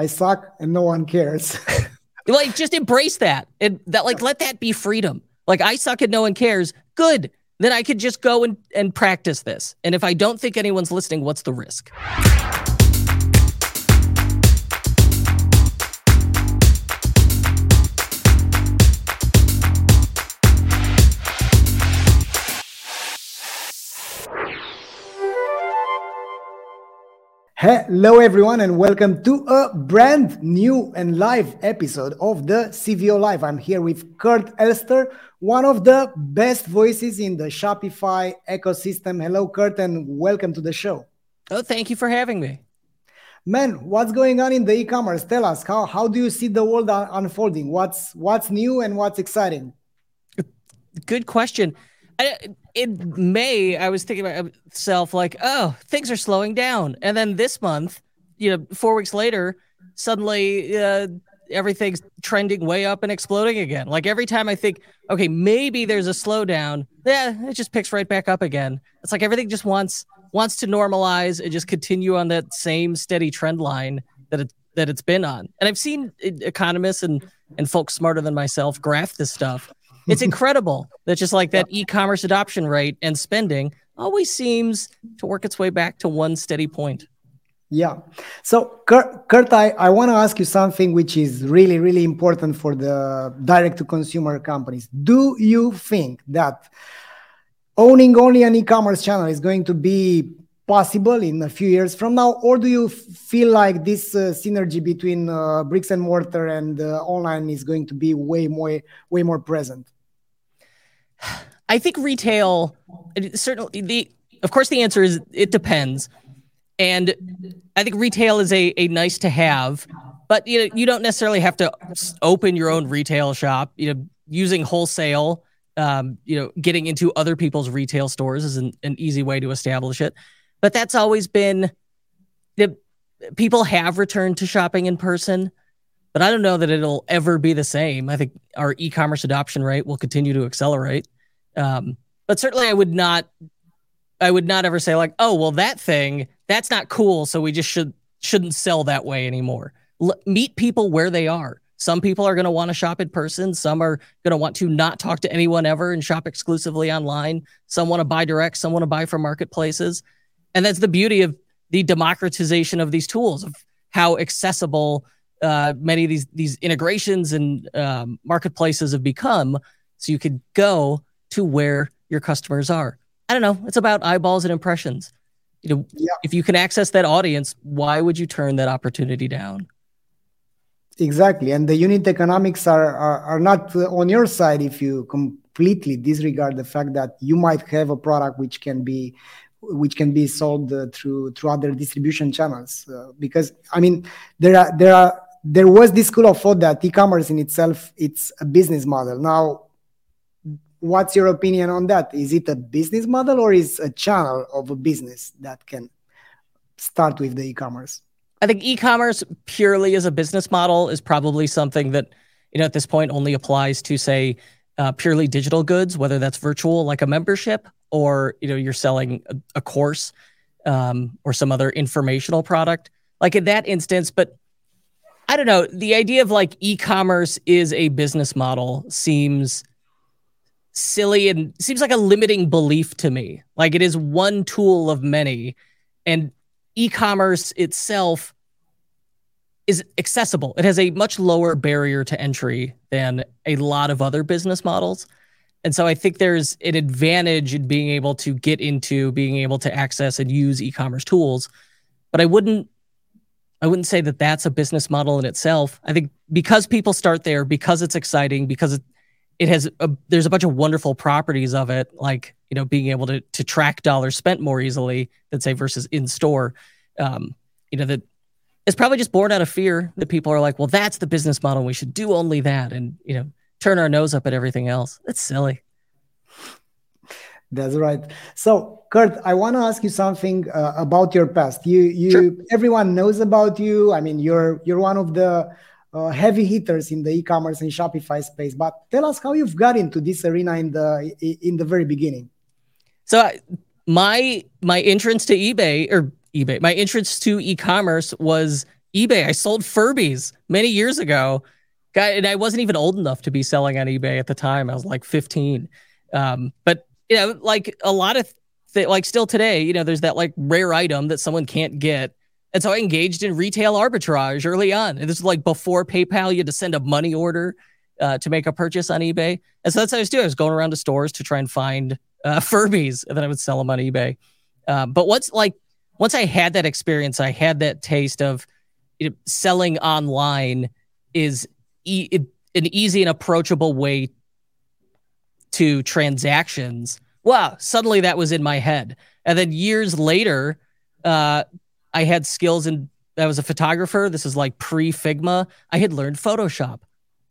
I suck and no one cares. Like, just embrace that. And that, like, let that be freedom. Like, I suck and no one cares. Good. Then I could just go and practice this. And if I don't think anyone's listening, what's the risk? Hello, everyone, and welcome to a brand new and live episode of the CVO Live. I'm here with Kurt Elster, one of the best voices in the Shopify ecosystem. Hello, Kurt, and welcome to the show. Oh, thank you for having me. Man, what's going on in the e-commerce? Tell us, how do you see the world unfolding? What's new and what's exciting? Good question. In May, I was thinking about myself like, oh, things are slowing down. And then this month, 4 weeks later, suddenly everything's trending way up and exploding again. Like every time I think, okay, maybe there's a slowdown. Yeah, it just picks right back up again. It's like everything just wants to normalize and just continue on that same steady trend line that it's been on. And I've seen economists and folks smarter than myself graph this stuff. It's incredible that just like that e-commerce adoption rate and spending always seems to work its way back to one steady point. Yeah. So, Kurt, I want to ask you something which is really, really important for the direct-to-consumer companies. Do you think that owning only an e-commerce channel is going to be possible in a few years from now? Or do you feel like this synergy between bricks and mortar and online is going to be way more present? I think retail, certainly, of course, the answer is it depends. And I think retail is a nice to have, but you don't necessarily have to open your own retail shop. Using wholesale, getting into other people's retail stores is an easy way to establish it. But that's always been, people have returned to shopping in person, but I don't know that it'll ever be the same. I think our e-commerce adoption rate will continue to accelerate. But certainly I would not ever say like, oh, well, that thing, that's not cool, so we just shouldn't sell that way anymore. Meet people where they are. Some people are going to want to shop in person. Some are going to want to not talk to anyone ever and shop exclusively online. Some want to buy direct. Some want to buy from marketplaces. And that's the beauty of the democratization of these tools, of how accessible many of these integrations and marketplaces have become. So you could go to where your customers are. I don't know. It's about eyeballs and impressions. If you can access that audience, why would you turn that opportunity down? Exactly. And the unit economics are not on your side if you completely disregard the fact that you might have a product which can be sold through other distribution channels, because I mean there was this school of thought that e-commerce in itself, it's a business model. Now, what's your opinion on that? Is it a business model or is a channel of a business that can start with the e-commerce? I think e-commerce purely as a business model is probably something that at this point only applies to say purely digital goods, whether that's virtual like a membership, or you're selling a course or some other informational product, like in that instance. But I don't know, the idea of like e-commerce is a business model seems silly and seems like a limiting belief to me. Like it is one tool of many, and e-commerce itself is accessible. It has a much lower barrier to entry than a lot of other business models. And so I think there's an advantage in being able to access and use e-commerce tools. But I wouldn't say that that's a business model in itself. I think because people start there, because it's exciting, because there's a bunch of wonderful properties of it, like, being able to track dollars spent more easily than say versus in store, that it's probably just born out of fear that people are like, well, that's the business model. We should do only that. And, turn our nose up at everything else. That's silly. That's right. So, Kurt, I want to ask you something about your past. Sure. Everyone knows about you. I mean, you're one of the heavy hitters in the e-commerce and Shopify space. But tell us how you've got into this arena in the very beginning. So, my entrance to eBay or eBay, my entrance to e-commerce was eBay. I sold Furbies many years ago. And I wasn't even old enough to be selling on eBay at the time. I was like 15. But, you know, like a lot of like still today, you know, there's that like rare item that someone can't get. And so I engaged in retail arbitrage early on. And this is like before PayPal, you had to send a money order to make a purchase on eBay. And so that's what I was doing. I was going around to stores to try and find Furbies, and then I would sell them on eBay. But once I had that experience, I had that taste of, you know, selling online is an easy and approachable way to transactions. Wow, suddenly that was in my head. And then years later, I had skills and I was a photographer. This is like pre-Figma. I had learned Photoshop.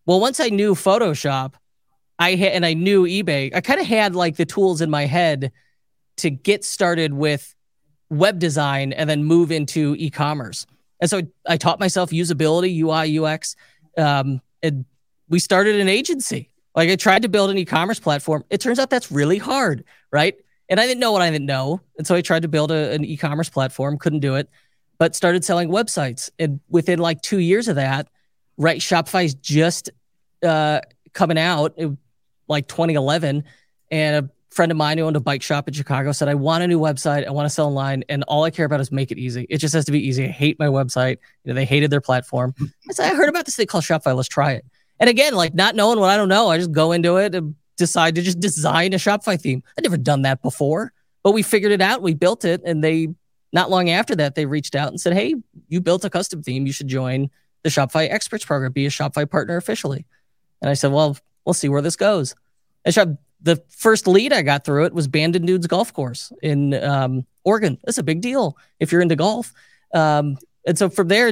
Well, once I knew Photoshop, and I knew eBay, I kind of had like the tools in my head to get started with web design and then move into e-commerce. And so I taught myself usability, UI, UX. And we started an agency. Like I tried to build an e-commerce platform. It turns out that's really hard, right? And I didn't know what I didn't know. And so I tried to build an e-commerce platform, couldn't do it, but started selling websites. And within like 2 years of that, right, Shopify's just coming out, like 2011. And a friend of mine who owned a bike shop in Chicago said, I want a new website. I want to sell online. And all I care about is make it easy. It just has to be easy. I hate my website. You know, they hated their platform. I said, I heard about this thing called Shopify. Let's try it. And again, like not knowing what I don't know, I just go into it and decide to just design a Shopify theme. I'd never done that before, but we figured it out. We built it. And they, not long after that, they reached out and said, hey, you built a custom theme. You should join the Shopify Experts Program, be a Shopify partner officially. And I said, well, we'll see where this goes. And the first lead I got through it was Bandon Dunes golf course in Oregon. That's a big deal if you're into golf. And so from there,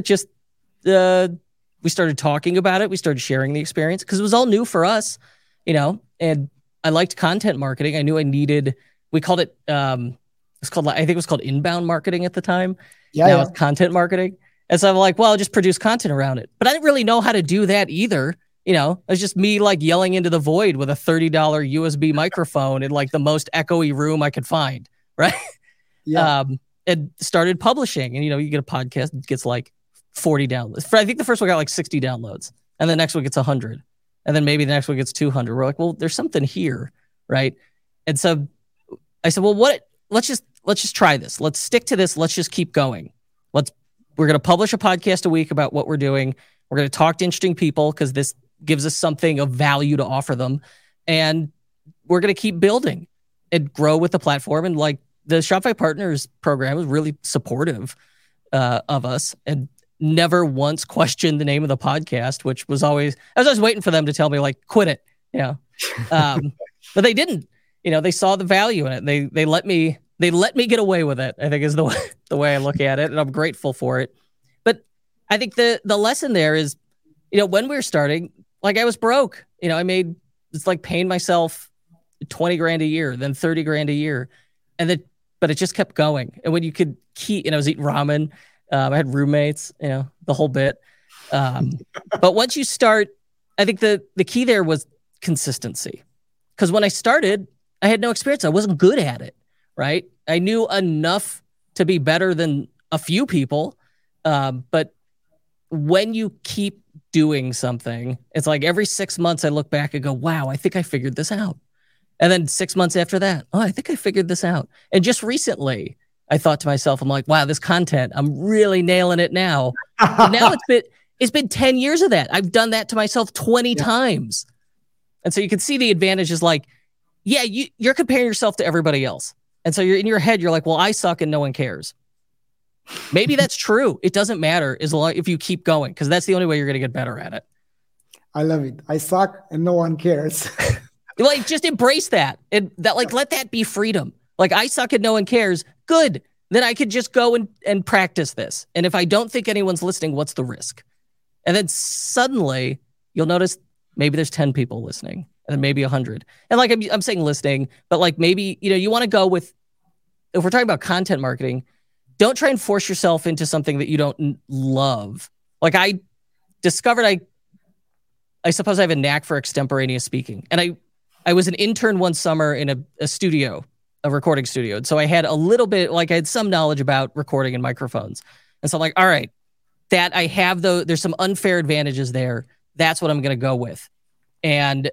we started talking about it. We started sharing the experience because it was all new for us, you know, and I liked content marketing. I knew I needed, we called it, it was called inbound marketing at the time. Yeah. Now it's content marketing. And so I'm like, well, I'll just produce content around it. But I didn't really know how to do that either. You know, it was just me like yelling into the void with a $30 USB microphone in like the most echoey room I could find. Right. Yeah. And started publishing. And, you know, you get a podcast, it gets like 40 downloads. I think the first one got like 60 downloads, and the next one gets 100, and then maybe the next one gets 200. We're like, well, there's something here, right? And so I said, well, let's just try this. Let's stick to this. Let's just keep going. We're going to publish a podcast a week about what we're doing. We're going to talk to interesting people because this gives us something of value to offer them, and we're going to keep building and grow with the platform. And like the Shopify Partners Program was really supportive of us and never once questioned the name of the podcast, which was always, I was always waiting for them to tell me like, quit it, you know, but they didn't, you know, they saw the value in it. They let me get away with it, I think is the way I look at it. And I'm grateful for it. But I think the lesson there is, you know, when we were starting, like I was broke, you know, paying myself $20,000 a year, then $30,000 a year. And then, but it just kept going. And when you could and I was eating ramen, I had roommates, you know, the whole bit. But once you start, I think the key there was consistency. Because when I started, I had no experience. I wasn't good at it, right? I knew enough to be better than a few people. But when you keep doing something, it's like every 6 months I look back and go, wow, I think I figured this out. And then 6 months after that, oh, I think I figured this out. And just recently, I thought to myself, I'm like, wow, this content, I'm really nailing it now. But now it's been 10 years of that. I've done that to myself 20 times. And so you can see the advantage is like, yeah, you're comparing yourself to everybody else. And so you're in your head, you're like, well, I suck and no one cares. Maybe that's true. It doesn't matter as long if you keep going, because that's the only way you're going to get better at it. I love it. I suck and no one cares. Like just embrace that. And that like let that be freedom. Like I suck and no one cares. Good. Then I could just go and practice this. And if I don't think anyone's listening, what's the risk? And then suddenly you'll notice maybe there's 10 people listening and then maybe 100. And like I'm saying listening, but like maybe, you know, you want to go with, if we're talking about content marketing, don't try and force yourself into something that you don't love. Like I discovered, I suppose I have a knack for extemporaneous speaking. And I was an intern one summer in a studio, a recording studio. And so I had a little bit, like I had some knowledge about recording and microphones. And so I'm like, all right, that I have, though, there's some unfair advantages there. That's what I'm going to go with. And,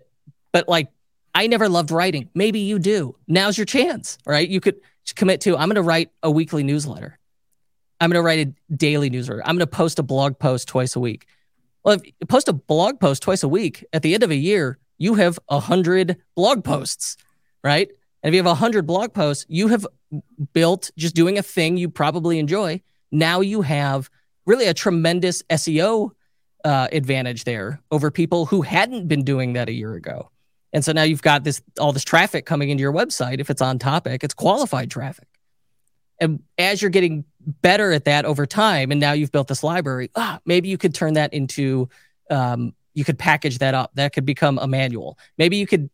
but like, I never loved writing. Maybe you do. Now's your chance, right? You could commit to, I'm going to write a weekly newsletter. I'm going to write a daily newsletter. I'm going to post a blog post twice a week. Well, if you post a blog post twice a week, at the end of a year, you have 100 blog posts, right? And if you have 100 blog posts, you have built just doing a thing you probably enjoy. Now you have really a tremendous SEO advantage there over people who hadn't been doing that a year ago. And so now you've got this, all this traffic coming into your website. If it's on topic, it's qualified traffic. And as you're getting better at that over time, and now you've built this library, maybe you could turn that into, you could package that up. That could become a manual. Maybe you could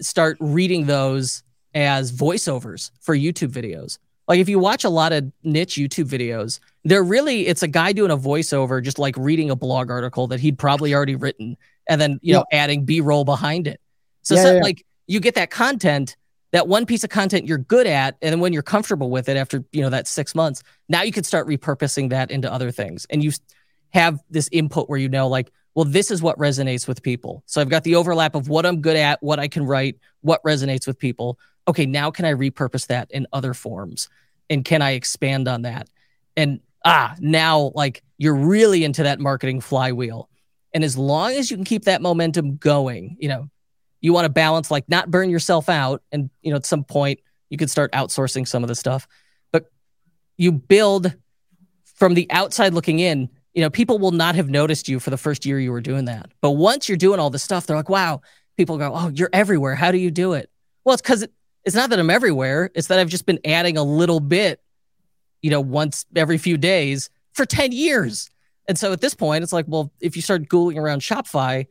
start reading those as voiceovers for YouTube videos. Like if you watch a lot of niche YouTube videos, they're really, it's a guy doing a voiceover, just like reading a blog article that he'd probably already written, and then, you know, adding B-roll behind it. So like you get that content, that one piece of content you're good at. And then when you're comfortable with it after, you know, that 6 months, now you can start repurposing that into other things. And you have this input where, you know, like, well, this is what resonates with people. So I've got the overlap of what I'm good at, what I can write, what resonates with people. Okay, now can I repurpose that in other forms? And can I expand on that? And now like you're really into that marketing flywheel. And as long as you can keep that momentum going, you know, you want to balance, like not burn yourself out. And, you know, at some point you could start outsourcing some of the stuff, but you build from the outside looking in. You know, people will not have noticed you for the first year you were doing that. But once you're doing all this stuff, they're like, wow, people go, oh, you're everywhere. How do you do it? Well, it's because it's not that I'm everywhere. It's that I've just been adding a little bit, you know, once every few days for 10 years. And so at this point, it's like, well, if you start Googling around Shopify,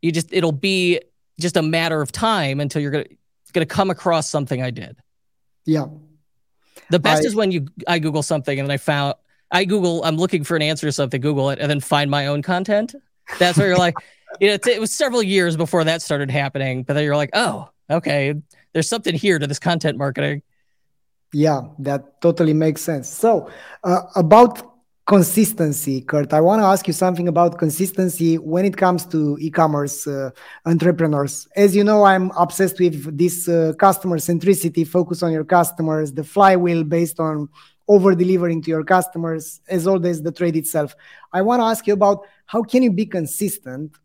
you just, it'll be just a matter of time until you're going to come across something I did. Yeah. The best is when I Google something and then I'm looking for an answer to something, Google it, and then find my own content. That's where you're like, you know, it was several years before that started happening, but then you're like, oh, okay, there's something here to this content marketing. Yeah, that totally makes sense. So about consistency, Kurt, I want to ask you something about consistency when it comes to e-commerce entrepreneurs. As you know, I'm obsessed with this customer centricity, focus on your customers, the flywheel based on over-delivering to your customers, as always, the trade itself. I want to ask you about how can you be consistent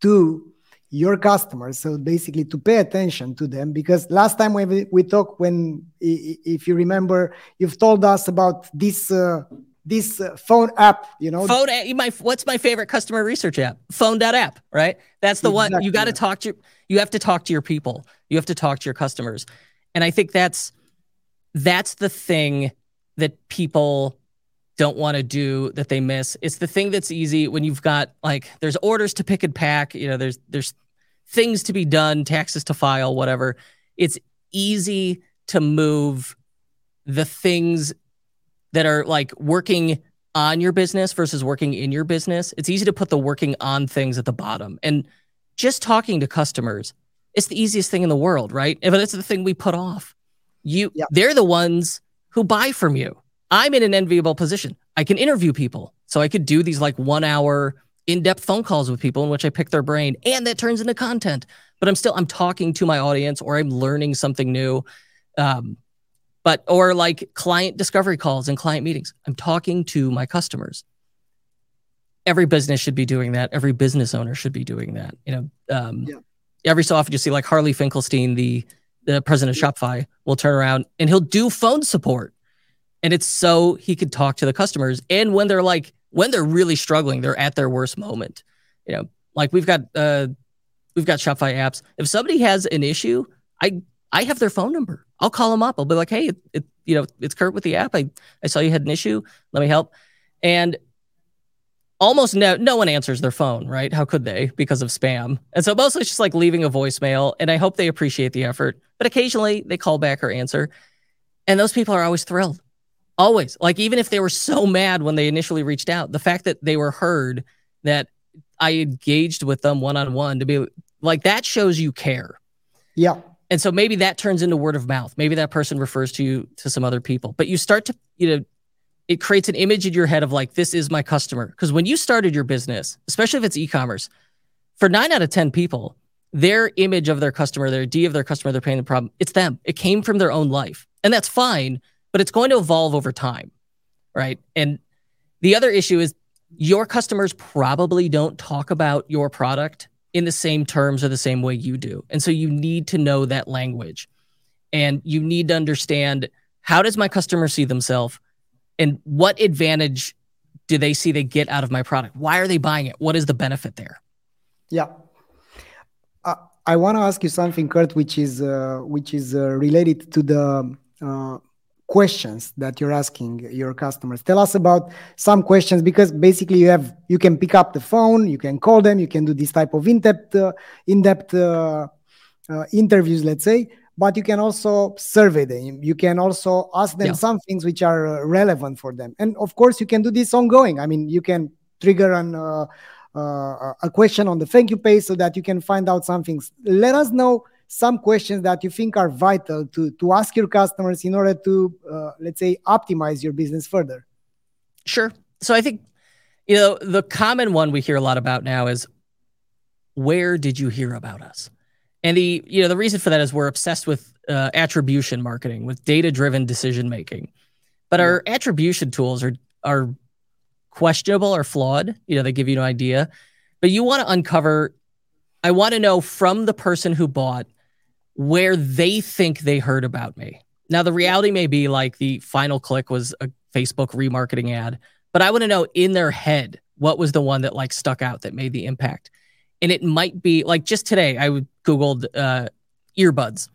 to your customers, so basically to pay attention to them, because last time when we talked, when, if you remember, you've told us about this this phone app, you know. Phone app, what's my favorite customer research app? Phone.app, right? That's the one. You got to talk to, you have to talk to your people. You have to talk to your customers. And I think that's the thing that people don't want to do, that they miss. It's the thing that's easy when you've got, like, there's orders to pick and pack, you know, there's things to be done, taxes to file, whatever. It's easy to move the things that are like working on your business versus working in your business. It's easy to put the working on things at the bottom. And just talking to customers, it's the easiest thing in the world, right? But it's the thing we put off. They're the ones who buy from you. I'm in an enviable position. I can interview people. So I could do these like 1 hour in-depth phone calls with people in which I pick their brain, and that turns into content. But I'm talking to my audience, or I'm learning something new. Or like client discovery calls and client meetings. I'm talking to my customers. Every business should be doing that. Every business owner should be doing that. You know, every so often you see like Harley Finkelstein, the president of Shopify, will turn around and he'll do phone support. And it's so he could talk to the customers. And when they're really struggling, they're at their worst moment. You know, like we've got Shopify apps. If somebody has an issue, I have their phone number. I'll call them up. I'll be like, hey, it's Kurt with the app. I saw you had an issue. Let me help. And almost no one answers their phone, right? How could they? Because of spam. And so mostly it's just like leaving a voicemail, and I hope they appreciate the effort. But occasionally they call back or answer. And those people are always thrilled. Always. Like even if they were so mad when they initially reached out, the fact that they were heard, that I engaged with them one-on-one, to be like, that shows you care. Yeah. And so maybe that turns into word of mouth. Maybe that person refers to you to some other people. But you start to, you know, it creates an image in your head of like, this is my customer. Because when you started your business, especially if it's e-commerce, for 9 out of 10 people, their image of their customer, their idea of their customer, their pain, the problem, it's them. It came from their own life. And that's fine, but it's going to evolve over time, right? And the other issue is your customers probably don't talk about your product in the same terms or the same way you do. And so you need to know that language. And you need to understand, how does my customer see themselves? And what advantage do they see they get out of my product? Why are they buying it? What is the benefit there? Yeah. I want to ask you something, Kurt, which is related to the questions that you're asking your customers. Tell us about some questions, because basically you can pick up the phone, you can call them, you can do this type of in-depth interviews, let's say. But you can also survey them. You can also ask them some things which are relevant for them. And of course, you can do this ongoing. I mean, you can trigger a question on the thank you page so that you can find out some things. Let us know some questions that you think are vital to ask your customers in order to, let's say, optimize your business further. Sure. So I think, the common one we hear a lot about now is, where did you hear about us? And the reason for that is we're obsessed with attribution marketing, with data-driven decision-making. But our attribution tools are questionable or flawed. They give you an idea. But you want to uncover, I want to know from the person who bought where they think they heard about me. Now, the reality may be like the final click was a Facebook remarketing ad. But I want to know in their head, what was the one that like stuck out, that made the impact? And it might be like, just today, I Googled earbuds,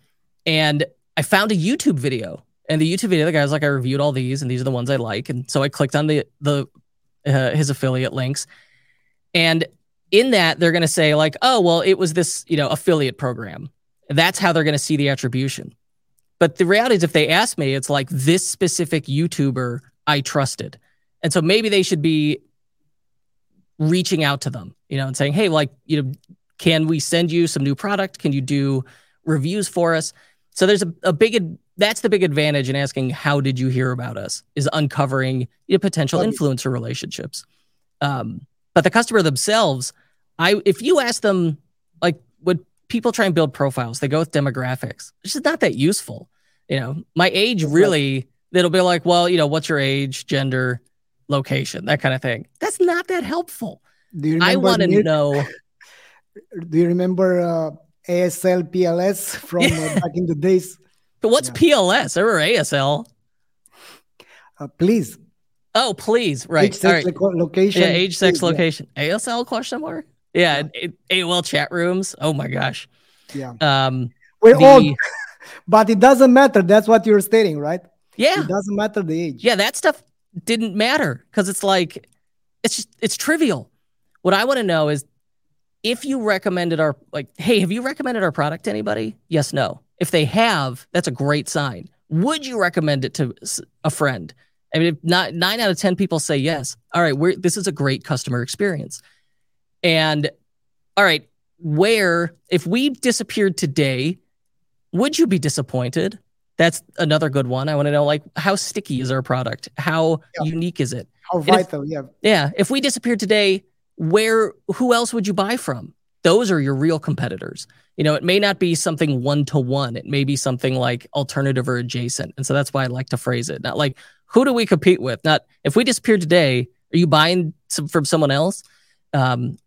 and I found a YouTube video. And the YouTube video, the guy was like, I reviewed all these, and these are the ones I like. And so I clicked on the his affiliate links, and in that they're going to say like, oh well, it was this affiliate program. That's how they're going to see the attribution. But the reality is, if they ask me, it's like, this specific YouTuber I trusted, and so maybe they should be reaching out to them, and saying, hey, like, can we send you some new product? Can you do reviews for us? So there's that's the big advantage in asking, how did you hear about us, is uncovering potential influencer relationships. But the customer themselves, if you ask them, like, would people try and build profiles? They go with demographics, which is not that useful. My age, really, it'll be like, well, what's your age, gender, location, that kind of thing. That's not that helpful. I want to know. Do you remember ASL, PLS from back in the days? But what's PLS? There were ASL. Please. Oh, please. Right. Age, sex, location. Yeah, age, sex, location. Yeah. ASL question mark? Yeah. AOL chat rooms. Oh my gosh. Yeah. We're old, but it doesn't matter. That's what you're stating, right? Yeah. It doesn't matter the age. Yeah, that stuff didn't matter, because it's like, it's trivial. What I want to know is, if you recommended hey, have you recommended our product to anybody? Yes, no. If they have, that's a great sign. Would you recommend it to a friend? I mean, if not, 9 out of 10 people say yes. All right, this is a great customer experience. And all right, if we disappeared today, would you be disappointed? That's another good one. I want to know, like, how sticky is our product? How unique is it? How vital, Yeah, if we disappeared today, who else would you buy from? Those are your real competitors. It may not be something one-to-one. It may be something like alternative or adjacent. And so that's why I like to phrase it. Not like, who do we compete with? Not, if we disappeared today, are you buying from someone else? And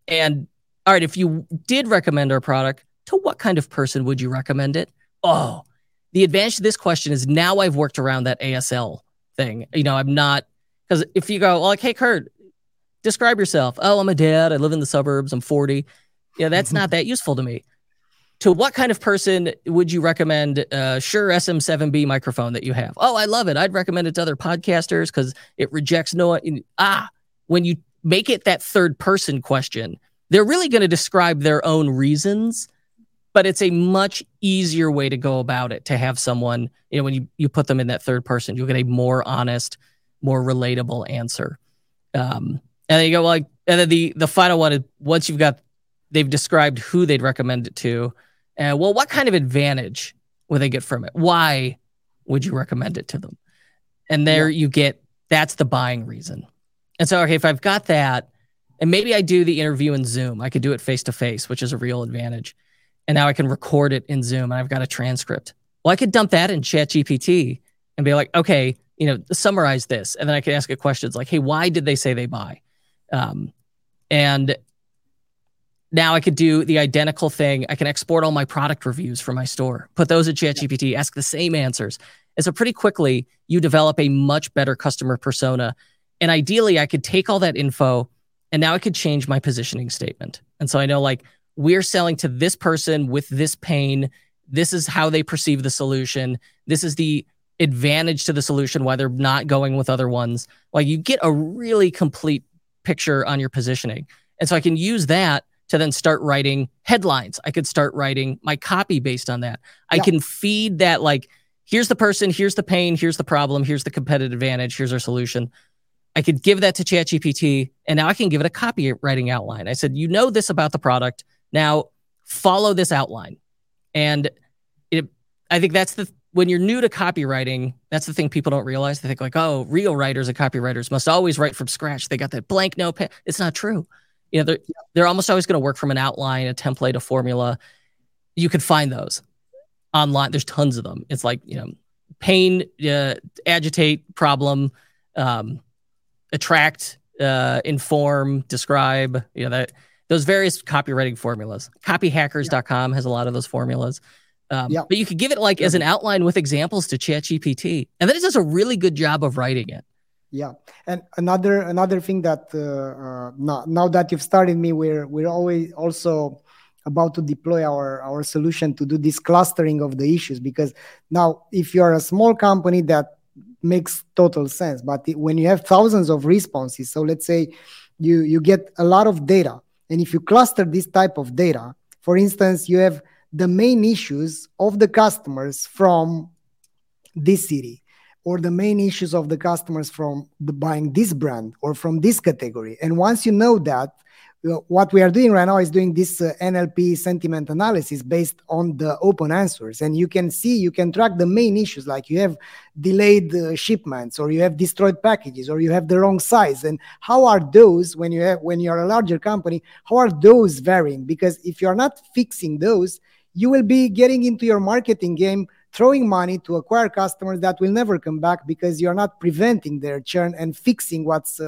all right, if you did recommend our product, to what kind of person would you recommend it? Oh, the advantage to this question is, now I've worked around that ASL thing. I'm not, because if you go like, hey, Kurt, describe yourself. Oh, I'm a dad. I live in the suburbs. I'm 40. Yeah, that's not that useful to me. To what kind of person would you recommend Shure SM7B microphone that you have? Oh, I love it. I'd recommend it to other podcasters because it rejects noise. When you make it that third person question, they're really going to describe their own reasons, but it's a much easier way to go about it, to have someone, when you put them in that third person, you'll get a more honest, more relatable answer. And then you go like, and then the final one is, once you've got, they've described who they'd recommend it to, and well, what kind of advantage would they get from it? Why would you recommend it to them? And there you get That's the buying reason. And so, okay, if I've got that, and maybe I do the interview in Zoom, I could do it face-to-face, which is a real advantage. And now I can record it in Zoom, and I've got a transcript. Well, I could dump that in ChatGPT and be like, okay, you know, summarize this. And then I could ask it questions like, hey, why did they say they buy? And now I could do the identical thing. I can export all my product reviews from my store, put those at ChatGPT, ask the same answers. And so pretty quickly, you develop a much better customer persona. And ideally, I could take all that info, and now I could change my positioning statement. And so I know, like, we're selling to this person with this pain. This is how they perceive the solution. This is the advantage to the solution, why they're not going with other ones. Like, you get a really complete picture on your positioning. And so I can use that to then start writing headlines. I could start writing my copy based on that. I can feed that, like, here's the person, here's the pain, here's the problem, here's the competitive advantage, here's our solution. I could give that to ChatGPT, and now I can give it a copywriting outline. I said, you know this about the product. Now follow this outline. And I think that's when you're new to copywriting, that's the thing people don't realize. They think like, oh, real writers and copywriters must always write from scratch. They got that blank notepad. It's not true. You know, they're almost always going to work from an outline, a template, a formula. You could find those online. There's tons of them. It's like, you know, pain, agitate, problem, attract, inform, describe, you know, that those various copywriting formulas. Copyhackers.com has a lot of those formulas. But you could give it like as an outline with examples to ChatGPT, and then it does a really good job of writing it. Yeah, and another thing that now that you've started me, we're always also about to deploy our solution to do this clustering of the issues, because now if you're a small company that makes total sense, but when you have thousands of responses, so let's say you get a lot of data, and if you cluster this type of data, for instance, you have the main issues of the customers from this city, or the main issues of the customers from buying this brand or from this category. And once you know that, what we are doing right now is doing this NLP sentiment analysis based on the open answers. And you can see, you can track the main issues, like you have delayed shipments, or you have destroyed packages, or you have the wrong size. And how are those, when you're a larger company, how are those varying? Because if you're not fixing those, you will be getting into your marketing game, throwing money to acquire customers that will never come back, because you're not preventing their churn and fixing what's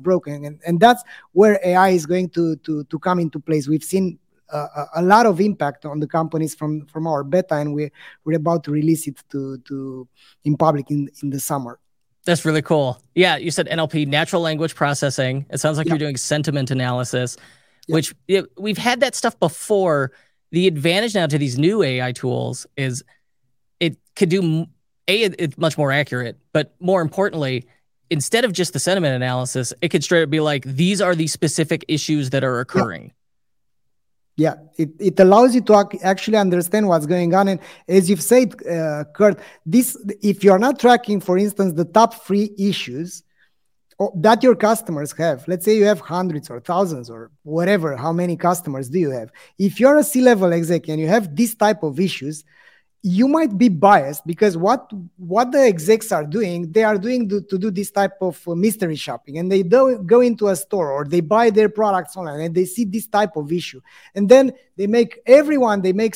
broken. And that's where AI is going to come into place. We've seen a lot of impact on the companies from our beta, and we're about to release it to in public in the summer. That's really cool. Yeah, you said NLP, natural language processing. It sounds like you're doing sentiment analysis, which we've had that stuff before. The advantage now to these new AI tools is it could do, it's much more accurate, but more importantly, instead of just the sentiment analysis, it could straight up be like, these are the specific issues that are occurring. Yeah, it allows you to actually understand what's going on. And as you've said, Kurt, if you're not tracking, for instance, the top three issues that your customers have, let's say you have hundreds or thousands or whatever, how many customers do you have? If you're a C-level exec and you have this type of issues, you might be biased, because what the execs are doing, they are doing to do this type of mystery shopping, and they don't go into a store, or they buy their products online and they see this type of issue. And then they make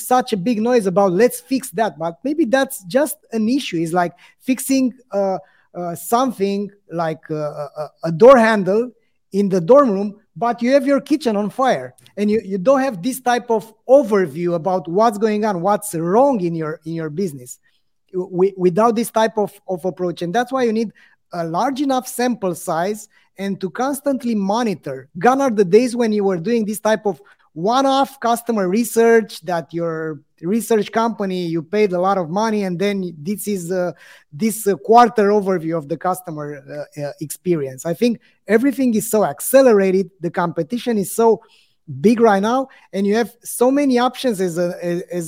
such a big noise about, let's fix that. But maybe that's just an issue. It's like fixing something like a door handle in the dorm room, but you have your kitchen on fire, and you don't have this type of overview about what's going on, what's wrong in your business without this type of approach. And that's why you need a large enough sample size and to constantly monitor. Gone are the days when you were doing this type of one-off customer research that your research company, you paid a lot of money, and then this is this quarter overview of the customer experience. I think everything is so accelerated, the competition is so big right now, and you have so many options as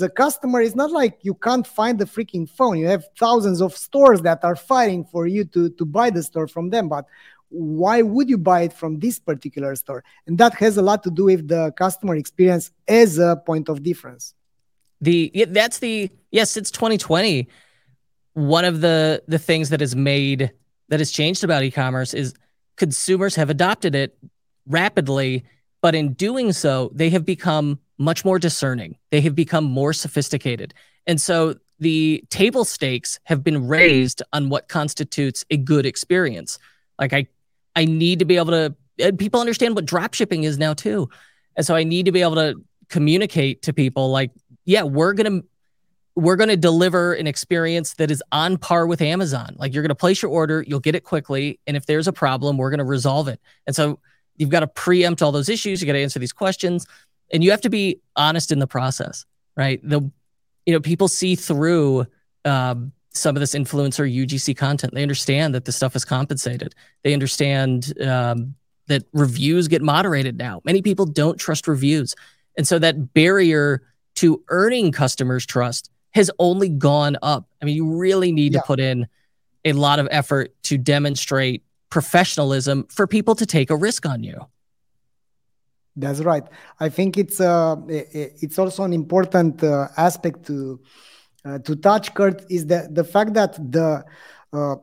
a customer. It's not like you can't find the freaking phone. You have thousands of stores that are fighting for you to buy the store from them, but why would you buy it from this particular store? And that has a lot to do with the customer experience as a point of difference. Since 2020, one of the things that has made that has changed about e-commerce is consumers have adopted it rapidly, but in doing so, they have become much more discerning. They have become more sophisticated. And so the table stakes have been raised on what constitutes a good experience. Like I need to be able to, and people understand what dropshipping is now too. And so I need to be able to communicate to people like, yeah, we're going to deliver an experience that is on par with Amazon. Like you're going to place your order, you'll get it quickly. And if there's a problem, we're going to resolve it. And so you've got to preempt all those issues. You got to answer these questions and you have to be honest in the process, right? People see through some of this influencer UGC content. They understand that this stuff is compensated. They understand that reviews get moderated now. Many people don't trust reviews. And so that barrier to earning customers' trust has only gone up. I mean, you really need to put in a lot of effort to demonstrate professionalism for people to take a risk on you. That's right. I think it's also an important aspect to touch, Kurt, is the fact that the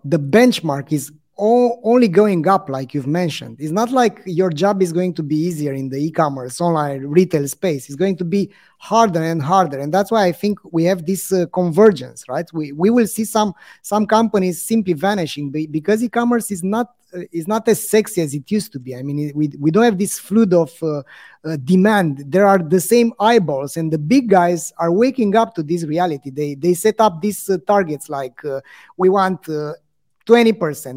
benchmark is only going up, like you've mentioned. It's not like your job is going to be easier in the e-commerce online retail space. It's going to be harder and harder, and that's why I think we have this convergence, right? We will see some companies simply vanishing because e-commerce is not as sexy as it used to be. I mean, we don't have this flood of demand. There are the same eyeballs, and the big guys are waking up to this reality. They set up these targets like we want 20%,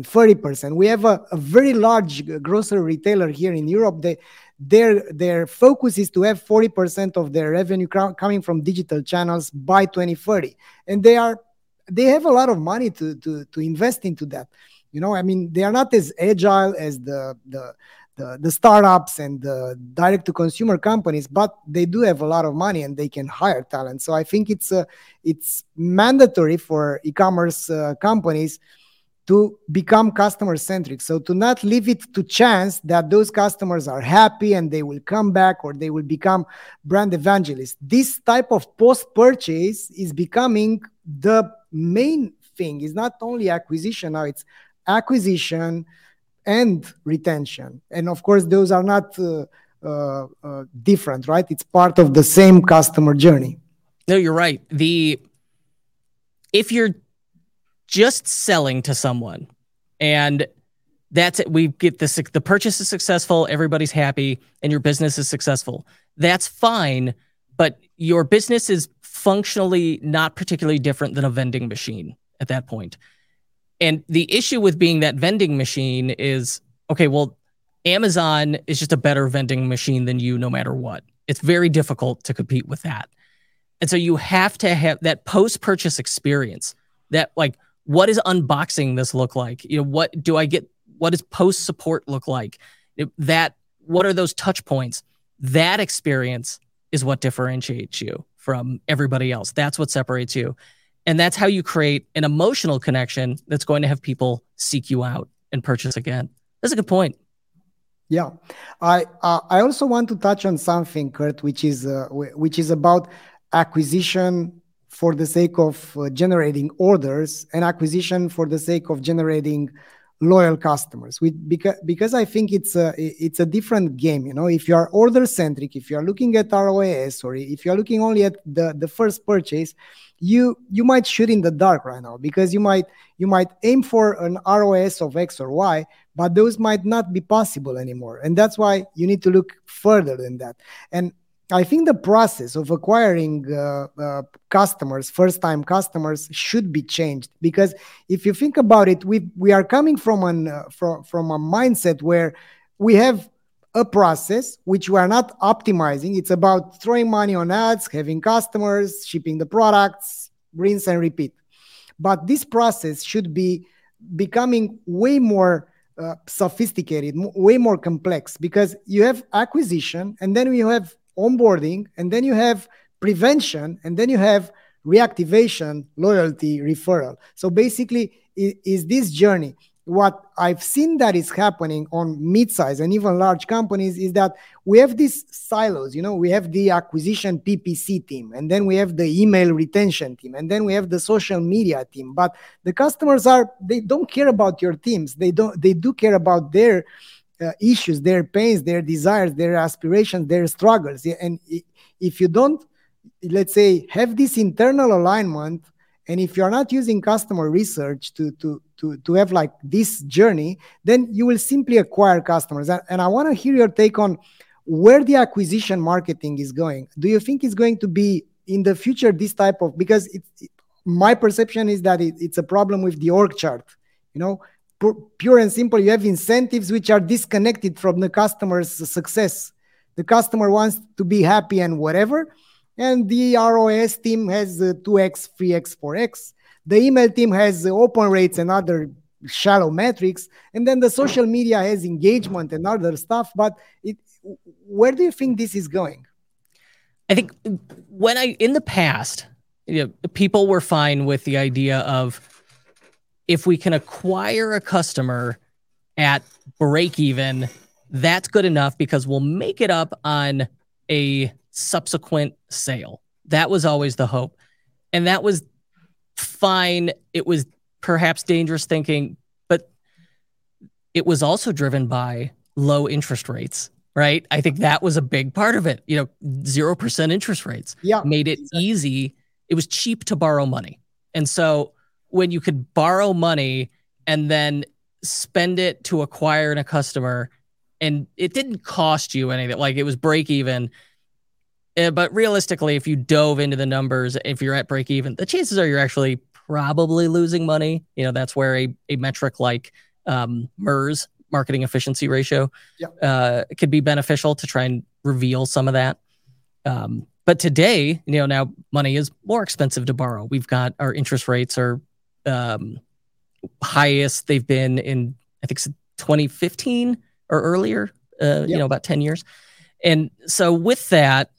30%. We have a very large grocery retailer here in Europe. Their focus is to have 40% of their revenue coming from digital channels by 2030, and they have a lot of money to invest into that. You know, I mean, they are not as agile as the startups and the direct to consumer companies, but they do have a lot of money and they can hire talent. So I think it's mandatory for e-commerce companies to become customer-centric. So to not leave it to chance that those customers are happy and they will come back or they will become brand evangelists. This type of post-purchase is becoming the main thing. It's not only acquisition now, it's acquisition and retention. And of course, those are not different, right? It's part of the same customer journey. No, you're right. If you're just selling to someone, and that's it. We get this, the purchase is successful, everybody's happy, and your business is successful. That's fine, but your business is functionally not particularly different than a vending machine at that point. And the issue with being that vending machine is, okay, well, Amazon is just a better vending machine than you no matter what. It's very difficult to compete with that. And so you have to have that post-purchase experience that, like, what is unboxing this look like? You know, what do I get? What does post support look like? What are those touch points? That experience is what differentiates you from everybody else. That's what separates you. And that's how you create an emotional connection that's going to have people seek you out and purchase again. That's a good point. Yeah. I also want to touch on something, Kurt, which is about acquisition for the sake of generating orders and acquisition for the sake of generating loyal customers. Because I think it's a different game. You know, if you are order centric, if you are looking at ROAS, or if you are looking only at the first purchase, you might shoot in the dark right now, because you might aim for an ROAS of X or Y, but those might not be possible anymore. And that's why you need to look further than that. And I think the process of acquiring customers, first-time customers, should be changed, because if you think about it, we are coming from a mindset where we have a process which we are not optimizing. It's about throwing money on ads, having customers, shipping the products, rinse and repeat. But this process should be becoming way more sophisticated, way more complex, because you have acquisition, and then you have onboarding, and then you have prevention, and then you have reactivation, loyalty, referral. So basically, is this journey what I've seen that is happening on mid-size and even large companies is that we have these silos. You know, we have the acquisition PPC team, and then we have the email retention team, and then we have the social media team. But the customers they don't care about your teams. They do care about their issues, their pains, their desires, their aspirations, their struggles. And if you don't, let's say, have this internal alignment, and if you're not using customer research to have like this journey, then you will simply acquire customers. And I want to hear your take on where the acquisition marketing is going. Do you think it's going to be in the future this type of, because my perception is that it's a problem with the org chart, you know, pure and simple. You have incentives which are disconnected from the customer's success. The customer wants to be happy and whatever. And the ROS team has 2x, 3x, 4x. The email team has open rates and other shallow metrics. And then the social media has engagement and other stuff. But where do you think this is going? I think in the past, you know, people were fine with the idea of if we can acquire a customer at break even, that's good enough because we'll make it up on a subsequent sale. That was always the hope. And that was fine. It was perhaps dangerous thinking, but it was also driven by low interest rates, right? I think that was a big part of it. You know, 0% interest rates made it easy. It was cheap to borrow money. And so when you could borrow money and then spend it to acquire a customer, and it didn't cost you anything, like it was break even. But realistically, if you dove into the numbers, if you're at break even, the chances are you're actually probably losing money. You know, that's where a metric like MERS, marketing efficiency ratio, could be beneficial to try and reveal some of that. But today, you know, now money is more expensive to borrow. We've got our interest rates are highest they've been in, I think, 2015 or earlier, you know, about 10 years. And so with that,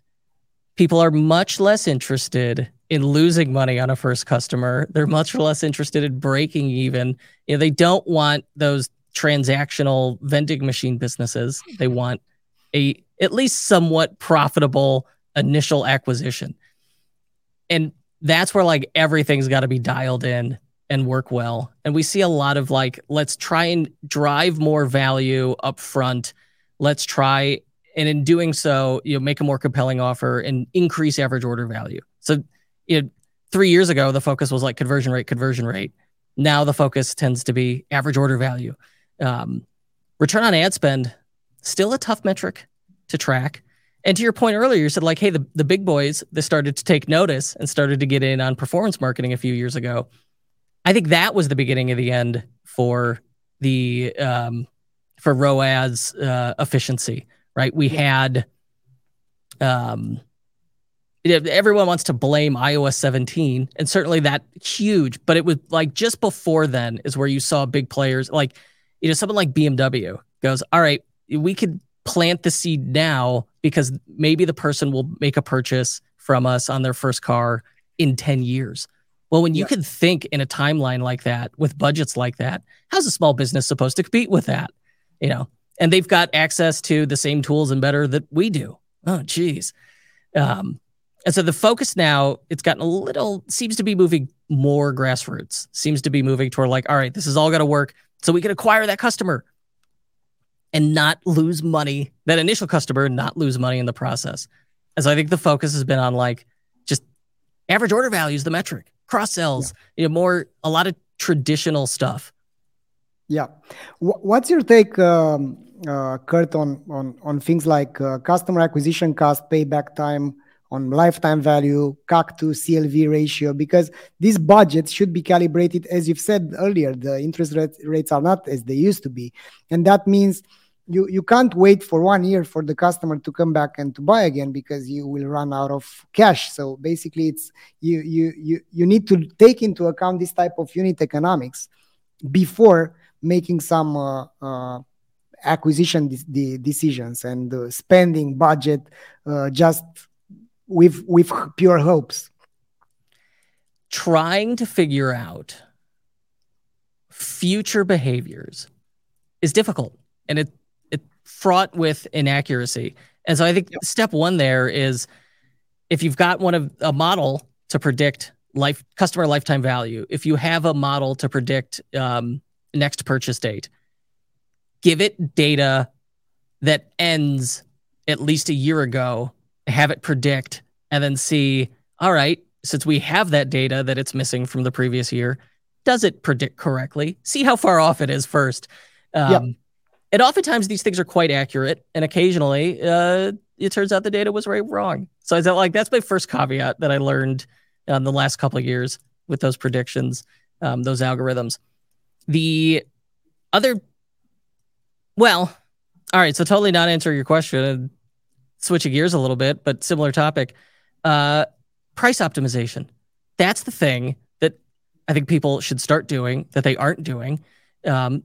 people are much less interested in losing money on a first customer. They're much less interested in breaking even. You know, they don't want those transactional vending machine businesses. They want a at least somewhat profitable initial acquisition. And that's where like everything's got to be dialed in and work well. And we see a lot of like, let's try and drive more value up front. Let's try and in doing so, you know, make a more compelling offer and increase average order value. So, you know, 3 years ago, the focus was like conversion rate. Now the focus tends to be average order value. Return on ad spend, still a tough metric to track. And to your point earlier, you said like, hey, the big boys, they started to take notice and started to get in on performance marketing a few years ago. I think that was the beginning of the end for the for ROAS efficiency. Right, we had everyone wants to blame iOS 17, and certainly that huge. But it was like just before then is where you saw big players like, you know, someone like BMW goes, all right, we could plant the seed now because maybe the person will make a purchase from us on their first car in 10 years. Well, when you could think in a timeline like that with budgets like that, how's a small business supposed to compete with that? You know. And they've got access to the same tools and better that we do. Oh, geez. And so the focus now, it's gotten a little, seems to be moving more grassroots, seems to be moving toward like, all right, this is all got to work so we can acquire that customer and not lose money, that initial customer, not lose money in the process. And so I think the focus has been on like just average order value is the metric, cross sells, you know, more, a lot of traditional stuff. Yeah. What's your take, Kurt, on things like customer acquisition cost, payback time, on lifetime value, CAC to CLV ratio, because these budgets should be calibrated, as you've said earlier, the interest rates are not as they used to be. And that means you can't wait for 1 year for the customer to come back and to buy again because you will run out of cash. So basically it's you need to take into account this type of unit economics before making some acquisition decisions and spending budget just with pure hopes. Trying to figure out future behaviors is difficult, and it's fraught with inaccuracy. And so I think step one there is, if you've got a model to predict customer lifetime value, if you have a model to predict next purchase date, give it data that ends at least a year ago, have it predict, and then see, all right, since we have that data that it's missing from the previous year, does it predict correctly? See how far off it is first. And oftentimes these things are quite accurate, and occasionally it turns out the data was right wrong. So I felt like that's my first caveat that I learned the last couple of years with those predictions, those algorithms. The other, well, all right, so totally not answering your question and switching gears a little bit, but similar topic, price optimization. That's the thing that I think people should start doing that they aren't doing, and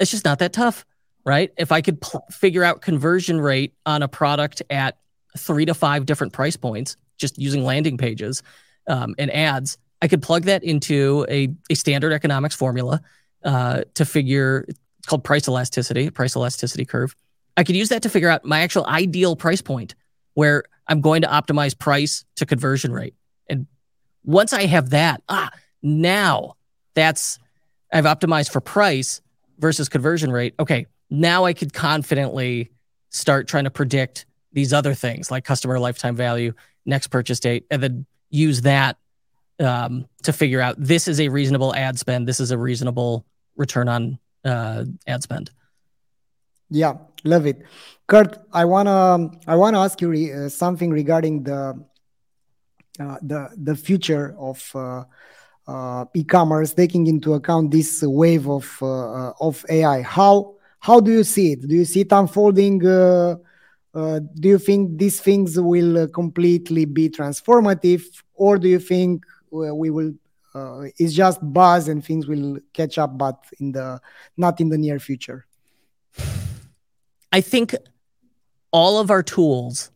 it's just not that tough, right? If I could figure out conversion rate on a product at 3 to 5 different price points, just using landing pages and ads, I could plug that into a standard economics formula to figure, it's called price elasticity curve. I could use that to figure out my actual ideal price point where I'm going to optimize price to conversion rate. And once I have that, now I've optimized for price versus conversion rate. Okay, now I could confidently start trying to predict these other things like customer lifetime value, next purchase date, and then use that to figure out this is a reasonable ad spend, this is a reasonable return on ad spend. Yeah, love it, Kurt. I wanna ask you something regarding the future of e-commerce, taking into account this wave of AI. How do you see it? Do you see it unfolding? Do you think these things will completely be transformative, or do you think we will? It's just buzz and things will catch up, but not in the near future. I think all of our tools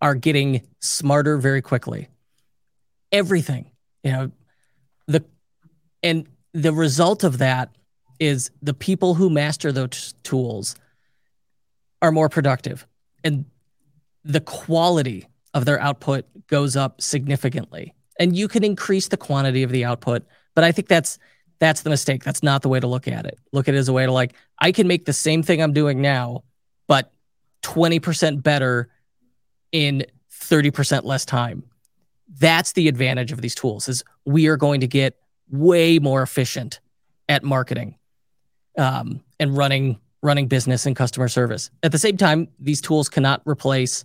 are getting smarter very quickly. Everything, and the result of that is the people who master those tools are more productive, and the quality of their output goes up significantly. And you can increase the quantity of the output, but I think that's the mistake. That's not the way to look at it. Look at it as a way to I can make the same thing I'm doing now, but 20% better in 30% less time. That's the advantage of these tools, is we are going to get way more efficient at marketing and running business and customer service. At the same time, these tools cannot replace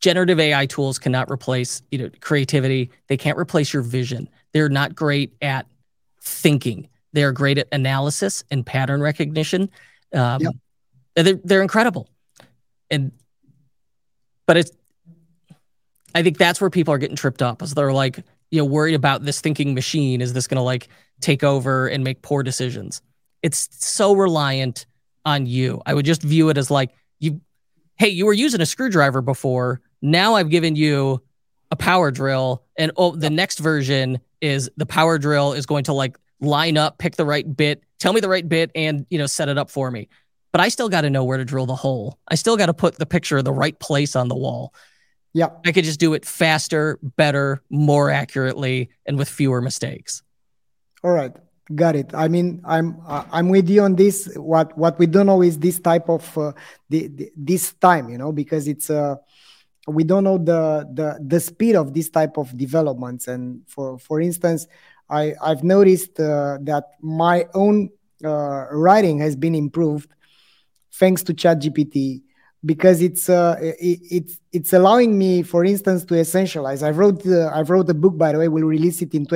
generative AI tools cannot replace creativity. They can't replace your vision. They're not great at thinking. They're great at analysis and pattern recognition. They're incredible. I think that's where people are getting tripped up, is they're worried about this thinking machine. Is this going to take over and make poor decisions? It's so reliant on you. I would just view it as hey, you were using a screwdriver before. Now I've given you a power drill, and the next version is the power drill is going to line up, pick the right bit, tell me the right bit, and set it up for me. But I still got to know where to drill the hole. I still got to put the picture in the right place on the wall. Yeah, I could just do it faster, better, more accurately, and with fewer mistakes. All right, got it. I mean, I'm with you on this. What we don't know is this type of this time, because it's we don't know the speed of this type of developments. And for instance, I've noticed that my own writing has been improved thanks to ChatGPT, because it's allowing me, for instance, to essentialize. I wrote a book, by the way. We'll release it in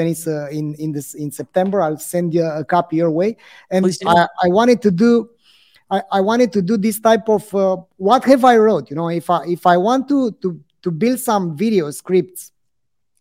September. I'll send you a copy your way. And I wanted to do this type of what have I wrote? If I want to build some video scripts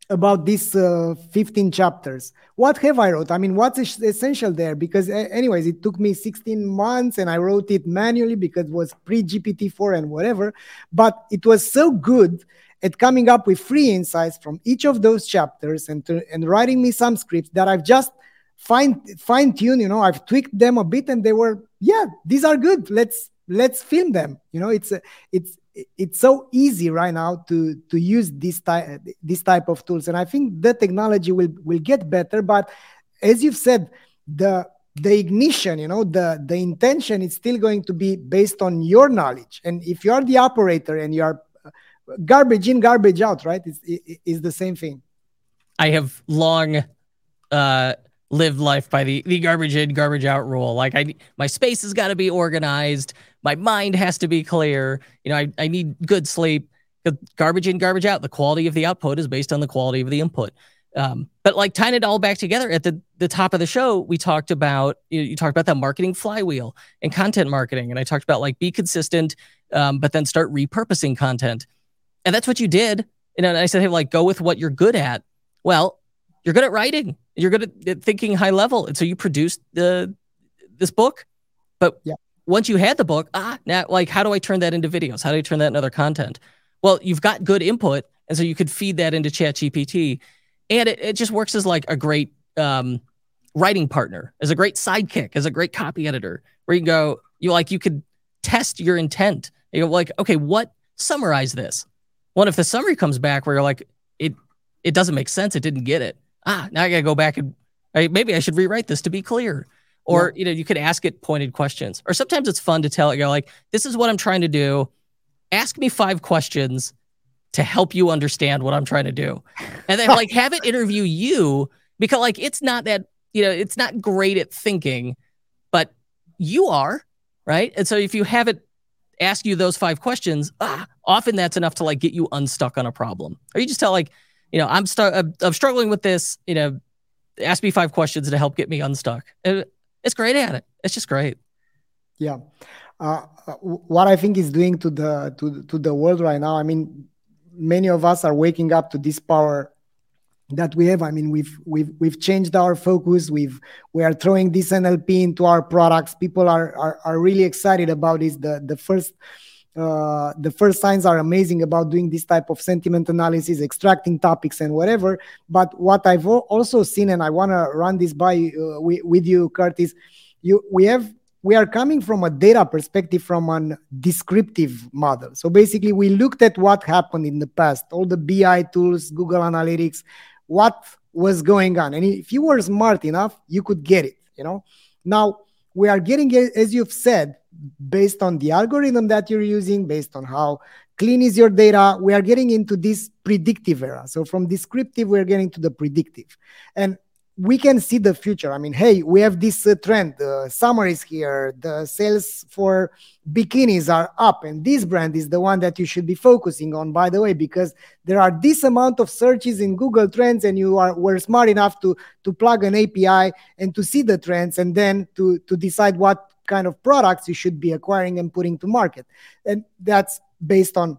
about these 15 chapters, what have I wrote? I mean, what's essential there? Because anyways, it took me 16 months and I wrote it manually because it was pre-GPT-4 and whatever, but it was so good at coming up with free insights from each of those chapters and writing me some scripts that I've just fine tune, you know, I've tweaked them a bit and they were, yeah, these are good. Let's film them. You know, it's so easy right now to use this type of tools. And I think the technology will get better. But as you've said, the ignition, you know, the intention is still going to be based on your knowledge. And if you are the operator and you are garbage in, garbage out, right? It's the same thing. I have long lived life by the garbage in, garbage out rule. Like my space has got to be organized. My mind has to be clear. You know, I need good sleep. Garbage in, garbage out. The quality of the output is based on the quality of the input. But like tying it all back together at the top of the show, we talked about, you talked about that marketing flywheel and content marketing. And I talked about like be consistent, but then start repurposing content. And that's what you did. And I said, hey, like go with what you're good at. Well, you're good at writing. You're good at thinking high level. And so you produced this book. But once you had the book, now like how do I turn that into videos? How do I turn that into other content? Well, you've got good input. And so you could feed that into ChatGPT. And it just works as like a great writing partner, as a great sidekick, as a great copy editor, where you can go, you could test your intent. You know, like, okay, what, summarize this. Well, if the summary comes back where you're like, it doesn't make sense, it didn't get it. Now I got to go back and maybe I should rewrite this to be clear. Or, you know, you could ask it pointed questions. Or sometimes it's fun to tell it, this is what I'm trying to do. Ask me 5 questions to help you understand what I'm trying to do. And then have it interview you, because it's not that, it's not great at thinking, but you are, right? And so if you have it ask you those 5 questions, often that's enough to get you unstuck on a problem. Or you just tell I'm struggling with this, ask me 5 questions to help get me unstuck. It's great at it. It's just great. Yeah. What I think is doing to the world right now, I mean, many of us are waking up to this power that we have. I mean, we've changed our focus. We are throwing this NLP into our products. People are really excited about this. The first signs are amazing about doing this type of sentiment analysis, extracting topics and whatever. But what I've also seen, and I want to run this by with you, Kurt, is we are coming from a data perspective, from a descriptive model. So basically, we looked at what happened in the past, all the BI tools, Google Analytics, what was going on. And if you were smart enough, you could get it, Now, we are getting it, as you've said, based on the algorithm that you're using, based on how clean is your data, we are getting into this predictive era. So from descriptive, we're getting to the predictive. And we can see the future. I mean, hey, we have this trend. The summer is here. The sales for bikinis are up. And this brand is the one that you should be focusing on, by the way, because there are this amount of searches in Google Trends, and were smart enough to plug an API and to see the trends and then to decide what kind of products you should be acquiring and putting to market. And that's based on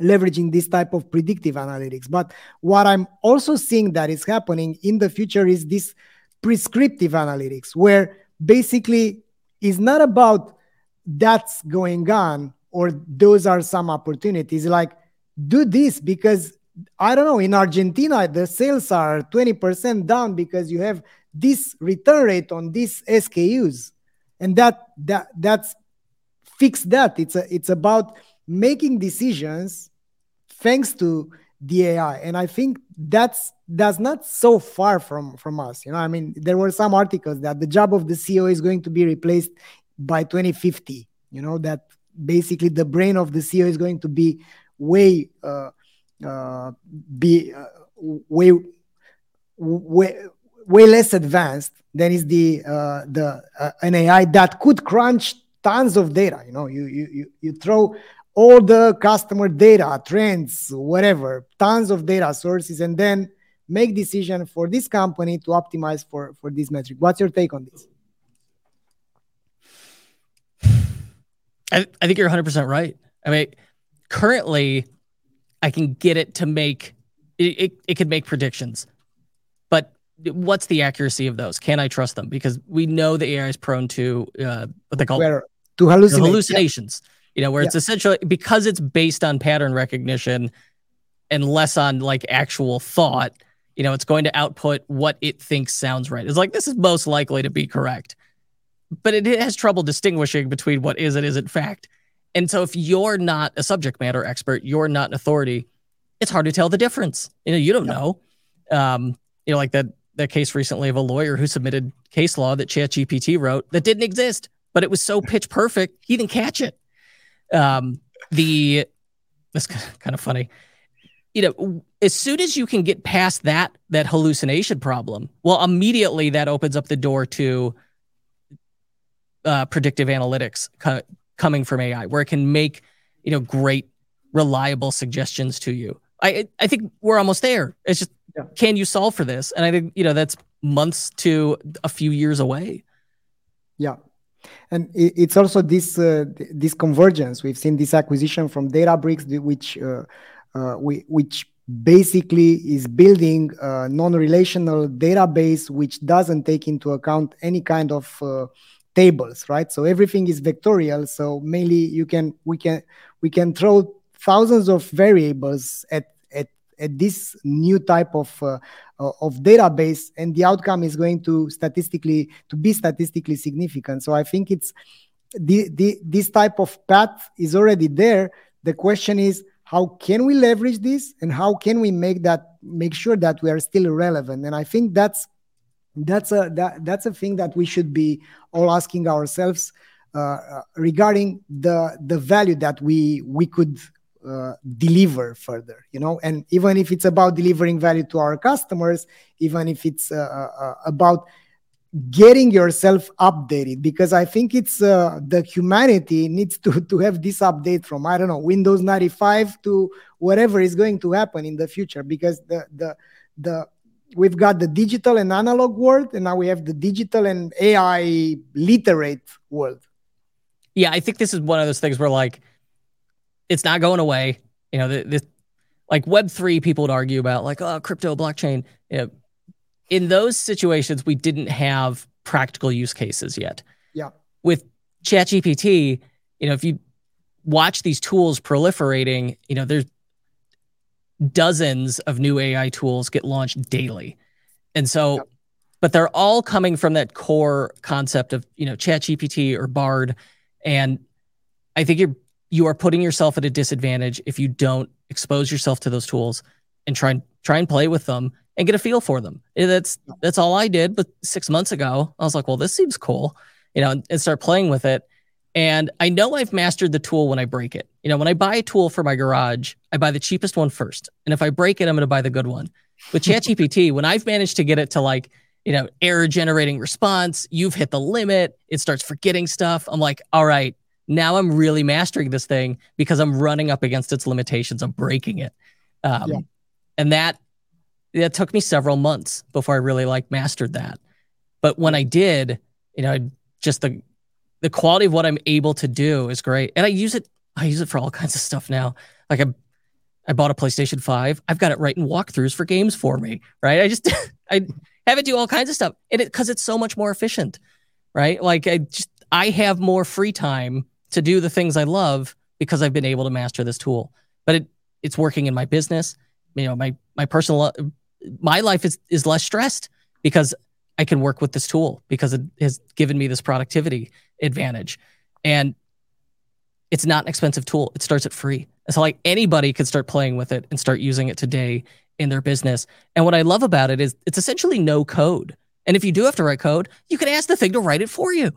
leveraging this type of predictive analytics. But what I'm also seeing that is happening in the future is this prescriptive analytics, where basically it's not about that's going on or those are some opportunities. Like, do this because, I don't know, in Argentina, the sales are 20% down because you have this return rate on these SKUs. And that's fix that. It's about making decisions thanks to the AI. And I think that's not so far from us. I mean, there were some articles that the job of the CEO is going to be replaced by 2050, that basically the brain of the CEO is going to be way less advanced than is an AI that could crunch tons of data. You throw all the customer data, trends, whatever, tons of data sources, and then make decision for this company to optimize for this metric. What's your take on this? I think you're 100% right. I mean, currently, I can get it to make, it can make predictions. But what's the accuracy of those? Can I trust them? Because we know the AI is prone to what they call to hallucinations. Yeah. It's essentially because it's based on pattern recognition and less on actual thought, you know, it's going to output what it thinks sounds right. It's like, this is most likely to be correct. But it has trouble distinguishing between what is and isn't fact. And so if you're not a subject matter expert, you're not an authority, it's hard to tell the difference. You know, you don't know. You know, like that case recently of a lawyer who submitted case law that ChatGPT wrote that didn't exist, but it was so pitch perfect, he didn't catch it. That's kind of funny. You know, as soon as you can get past that hallucination problem, well, immediately that opens up the door to predictive analytics coming from AI, where it can make, you know, great, reliable suggestions to you. I think we're almost there. It's just, can you solve for this? And I think, you know, that's months to a few years away. Yeah. And it's also this convergence. We've seen this acquisition from Databricks, which basically is building a non-relational database which doesn't take into account any kind of tables, right? So everything is vectorial. So mainly we can throw thousands of variables at this new type of database, and the outcome is going to be statistically significant. So I think it's this type of path is already there. The question is, how can we leverage this, and how can we make sure that we are still relevant? And I think that's a thing that we should be all asking ourselves regarding the value that we could deliver further, you know. And even if it's about delivering value to our customers, even if it's about getting yourself updated, because I think it's the humanity needs to have this update from, I don't know, Windows 95 to whatever is going to happen in the future, because the we've got the digital and analog world, and now we have the digital and AI literate world. Yeah, I think this is one of those things where, like, it's not going away. You know, this, like, Web3 people would argue about, like, oh, crypto, blockchain. You know, in those situations, we didn't have practical use cases yet. Yeah. With ChatGPT, you know, if you watch these tools proliferating, you know, there's dozens of new AI tools get launched daily. And so, but they're all coming from that core concept of, you know, ChatGPT or BARD. And I think you are putting yourself at a disadvantage if you don't expose yourself to those tools and try and play with them and get a feel for them. That's all I did. But 6 months ago, I was like, well, this seems cool, you know, and start playing with it. And I know I've mastered the tool when I break it. You know, when I buy a tool for my garage, I buy the cheapest one first. And if I break it, I'm going to buy the good one. With ChatGPT, when I've managed to get it to, like, you know, error generating response, you've hit the limit, it starts forgetting stuff. I'm like, all right, now I'm really mastering this thing because I'm running up against its limitations. I'm breaking it. And that took me several months before I really, like, mastered that. But when I did, you know, just the quality of what I'm able to do is great. And I use it for all kinds of stuff now. Like, I bought a PlayStation 5. I've got it writing walkthroughs for games for me, right? I have it do all kinds of stuff, and because it's so much more efficient, right? Like, I have more free time to do the things I love because I've been able to master this tool. But it's working in my business. You know, my personal, my life is less stressed because I can work with this tool, because it has given me this productivity advantage. And it's not an expensive tool. It starts at free. And so, like, anybody could start playing with it and start using it today in their business. And what I love about it is it's essentially no code. And if you do have to write code, you can ask the thing to write it for you.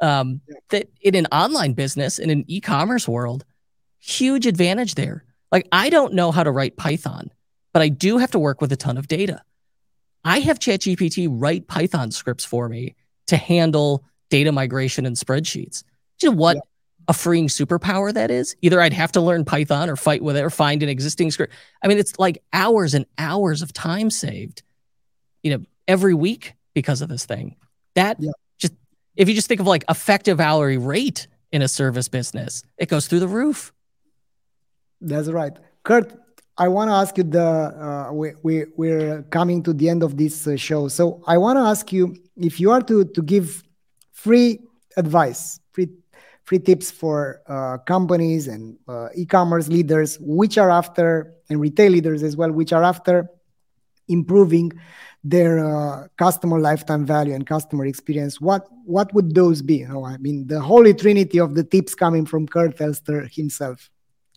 That in an online business, in an e-commerce world, huge advantage there. Like, I don't know how to write Python, but I do have to work with a ton of data. I have ChatGPT write Python scripts for me to handle data migration and spreadsheets. Do you know what a freeing superpower that is? Either I'd have to learn Python or fight with it or find an existing script. I mean, it's like hours and hours of time saved, you know, every week because of this thing. If you just think of, like, effective hourly rate in a service business, it goes through the roof. That's right. Kurt, I want to ask you we're coming to the end of this show. So I want to ask you, if you are to give free advice, free tips for companies and e-commerce leaders, which are after, and retail leaders as well, which are after improving their customer lifetime value and customer experience, what would those be? Oh, I mean, the holy trinity of the tips coming from Kurt Elster himself.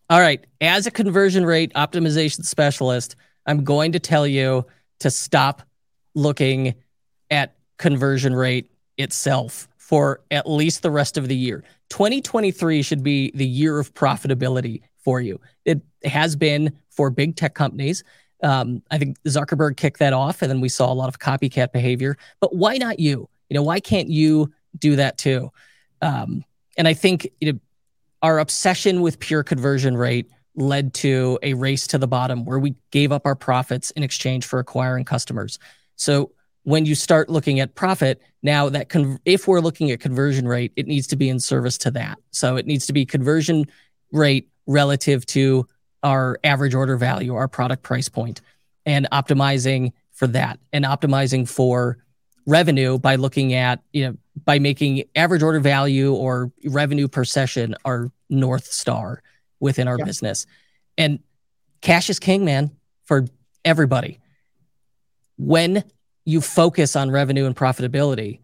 All right. As a conversion rate optimization specialist, I'm going to tell you to stop looking at conversion rate itself for at least the rest of the year. 2023 should be the year of profitability for you. It has been for big tech companies. I think Zuckerberg kicked that off, and then we saw a lot of copycat behavior. But why not you? You know, why can't you do that too? And I think our obsession with pure conversion rate led to a race to the bottom where we gave up our profits in exchange for acquiring customers. So when you start looking at profit, now that if we're looking at conversion rate, it needs to be in service to that. So it needs to be conversion rate relative to our average order value, our product price point, and optimizing for that, and optimizing for revenue by looking at, by making average order value or revenue per session our North Star within our business. And cash is king, man, for everybody. When you focus on revenue and profitability,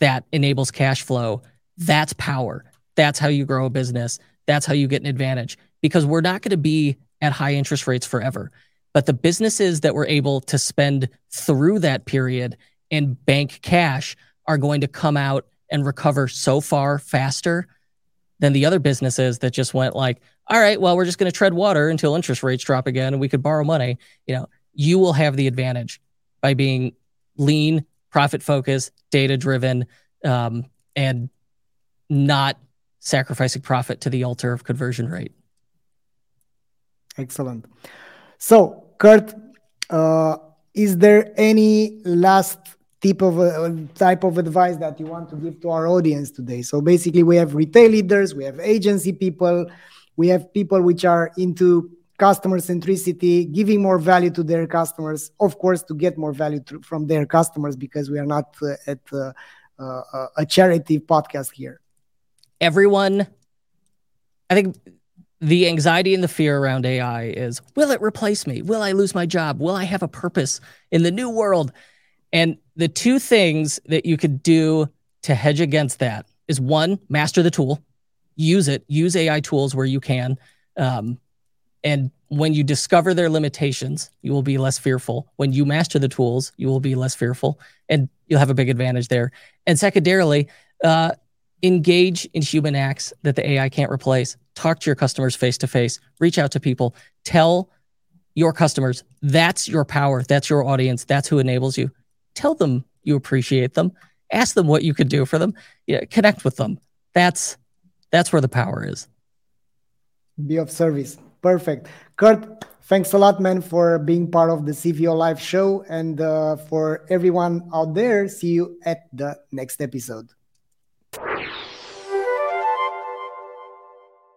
that enables cash flow. That's power. That's how you grow a business. That's how you get an advantage, because we're not going to be at high interest rates forever. But the businesses that were able to spend through that period and bank cash are going to come out and recover so far faster than the other businesses that just went like, all right, well, we're just going to tread water until interest rates drop again and we could borrow money. You will have the advantage by being lean, profit-focused, data-driven, and not sacrificing profit to the altar of conversion rate. Excellent. So, Kurt, is there any last type of advice that you want to give to our audience today? So basically, we have retail leaders, we have agency people, we have people which are into customer centricity, giving more value to their customers, of course, to get more value from their customers, because we are not at a charity podcast here. Everyone, I think the anxiety and the fear around AI is, will it replace me? Will I lose my job? Will I have a purpose in the new world? And the two things that you could do to hedge against that is, one, master the tool, use it, use AI tools where you can. And when you discover their limitations, you will be less fearful. When you master the tools, you will be less fearful, and you'll have a big advantage there. And secondarily, engage in human acts that the AI can't replace. Talk to your customers face-to-face, reach out to people, tell your customers, that's your power, that's your audience, that's who enables you. Tell them you appreciate them, ask them what you could do for them, connect with them. That's where the power is. Be of service. Perfect. Kurt, thanks a lot, man, for being part of the CVO Live show. And for everyone out there, see you at the next episode.